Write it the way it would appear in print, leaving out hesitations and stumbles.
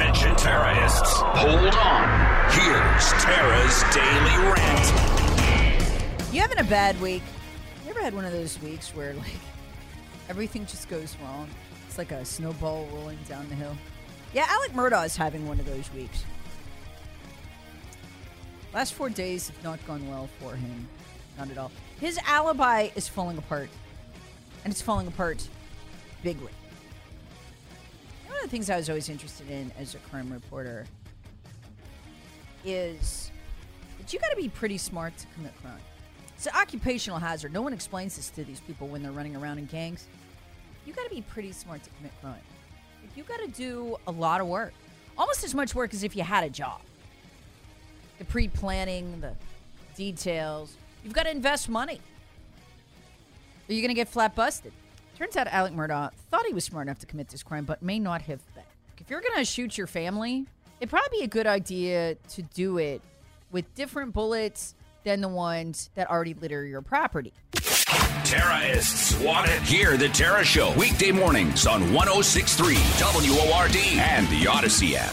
Attention terrorists, hold on. Here's Tara's Daily Rant. You having a bad week? You ever had one of those weeks where, like, everything just goes wrong? It's like a snowball rolling down the hill. Yeah, Alex Murdaugh is having one of those weeks. Last 4 days have not gone well for him. Not at all. His alibi is falling apart. And it's falling apart bigly. One of the things I was always interested in as a crime reporter is that you got to be pretty smart to commit crime. It's an occupational hazard. No one explains this to these people when they're running around in gangs. You got to be pretty smart to commit crime. You got to do a lot of work. Almost as much work as if you had a job. The pre-planning, the details. You've got to invest money. Or you're going to get flat busted. Turns out Alex Murdaugh thought he was smart enough to commit this crime, but may not have been. If you're going to shoot your family, it'd probably be a good idea to do it with different bullets than the ones that already litter your property. Terrorists want it. Hear the Tara Show weekday mornings on 106.3 WORD and the Odyssey app.